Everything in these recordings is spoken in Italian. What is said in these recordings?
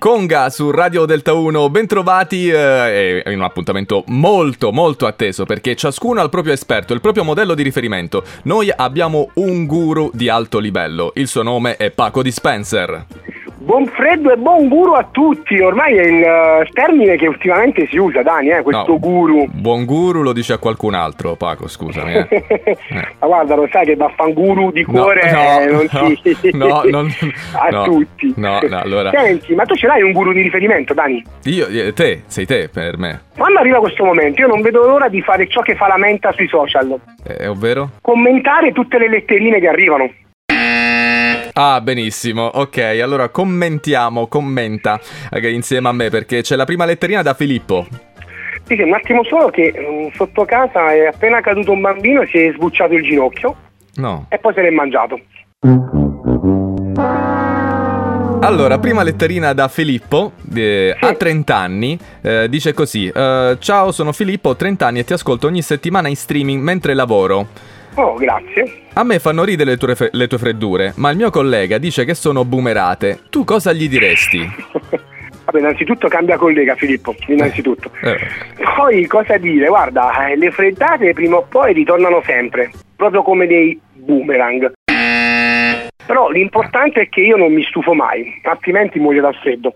Conga su Radio Delta 1, bentrovati in un appuntamento molto molto atteso, perché ciascuno ha il proprio esperto, il proprio modello di riferimento. Noi abbiamo un guru di alto livello, il suo nome è Paco Dispenser. Buon freddo e buon guru a tutti, ormai è il termine che ultimamente si usa, Dani, questo no, guru. Buon guru lo dice a qualcun altro, Paco, scusami. Ma guarda, lo sai che baffanguru di cuore tutti. No, allora. Senti, ma tu ce l'hai un guru di riferimento, Dani? Io, te, sei te per me. Quando arriva questo momento, io non vedo l'ora di fare ciò che fa la menta sui social. Ovvero? Commentare tutte le letterine che arrivano. Ah, benissimo, ok, allora commenta insieme a me, perché c'è la prima letterina da Filippo. Sì, un attimo solo che sotto casa è appena caduto un bambino e si è sbucciato il ginocchio. No. E poi se l'è mangiato. Allora, prima letterina da Filippo, a 30 anni, dice così: ciao, sono Filippo, ho 30 anni e ti ascolto ogni settimana in streaming mentre lavoro. Oh, grazie. A me fanno ridere le tue freddure, ma il mio collega dice che sono boomerate. Tu cosa gli diresti? Vabbè, innanzitutto cambia collega, Filippo, innanzitutto. Poi cosa dire? Guarda, le freddate prima o poi ritornano sempre, proprio come dei boomerang. Però l'importante è che io non mi stufo mai, altrimenti muoio dal freddo.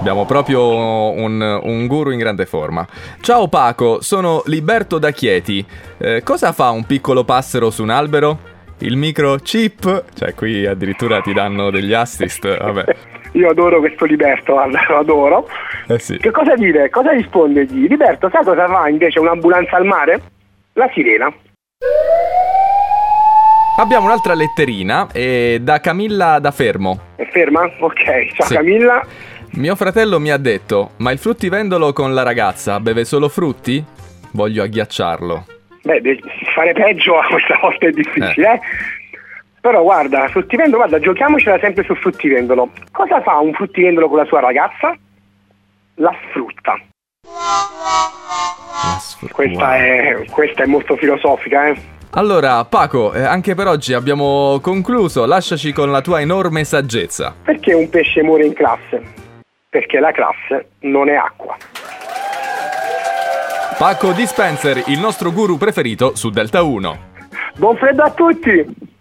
Abbiamo proprio un guru in grande forma. Ciao Paco, sono Liberto da Chieti. Cosa fa un piccolo passero su un albero? Il microchip. Cioè, qui addirittura ti danno degli assist. Vabbè. Io adoro questo Liberto, guarda, lo adoro. Sì. Che cosa dire? Cosa rispondergli? Liberto, sai cosa fa invece un'ambulanza al mare? La sirena. Abbiamo un'altra letterina da Camilla da Fermo. È ferma? Ok, ciao sì. Camilla. Mio fratello mi ha detto: ma il fruttivendolo con la ragazza beve solo frutti? Voglio agghiacciarlo. Beh, fare peggio questa volta è difficile. Però guarda, fruttivendolo, guarda, giochiamocela sempre sul fruttivendolo. Cosa fa un fruttivendolo con la sua ragazza? La sfrutta. Questa è molto filosofica, Allora, Paco, anche per oggi abbiamo concluso. Lasciaci con la tua enorme saggezza. Perché un pesce muore in classe? Perché la classe non è acqua. Paco Dispenser, il nostro guru preferito su Delta 1. Buon freddo a tutti!